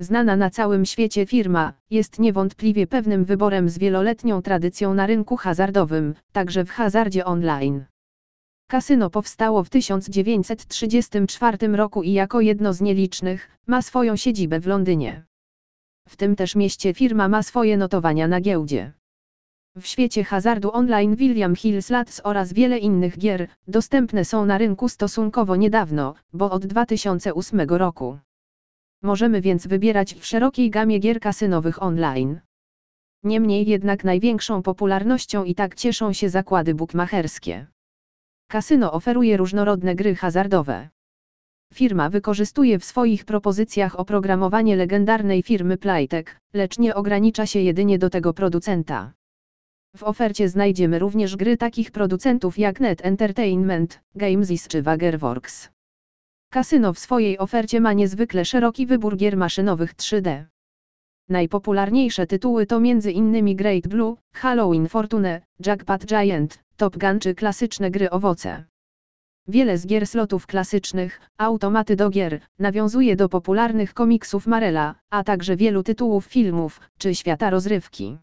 znana na całym świecie firma, jest niewątpliwie pewnym wyborem z wieloletnią tradycją na rynku hazardowym, także w hazardzie online. Kasyno powstało w 1934 roku i jako jedno z nielicznych, ma swoją siedzibę w Londynie. W tym też mieście firma ma swoje notowania na giełdzie. W świecie hazardu online William Hill Slots oraz wiele innych gier, dostępne są na rynku stosunkowo niedawno, bo od 2008 roku. Możemy więc wybierać w szerokiej gamie gier kasynowych online. Niemniej jednak największą popularnością i tak cieszą się zakłady bukmacherskie. Kasyno oferuje różnorodne gry hazardowe. Firma wykorzystuje w swoich propozycjach oprogramowanie legendarnej firmy Playtech, lecz nie ogranicza się jedynie do tego producenta. W ofercie znajdziemy również gry takich producentów jak Net Entertainment, Gamesys czy WagerWorks. Kasyno w swojej ofercie ma niezwykle szeroki wybór gier maszynowych 3D. Najpopularniejsze tytuły to m.in. Great Blue, Halloween Fortune, Jackpot Giant, Top Gun czy klasyczne gry owoce. Wiele z gier slotów klasycznych, automaty do gier, nawiązuje do popularnych komiksów Marela, a także wielu tytułów filmów, czy świata rozrywki.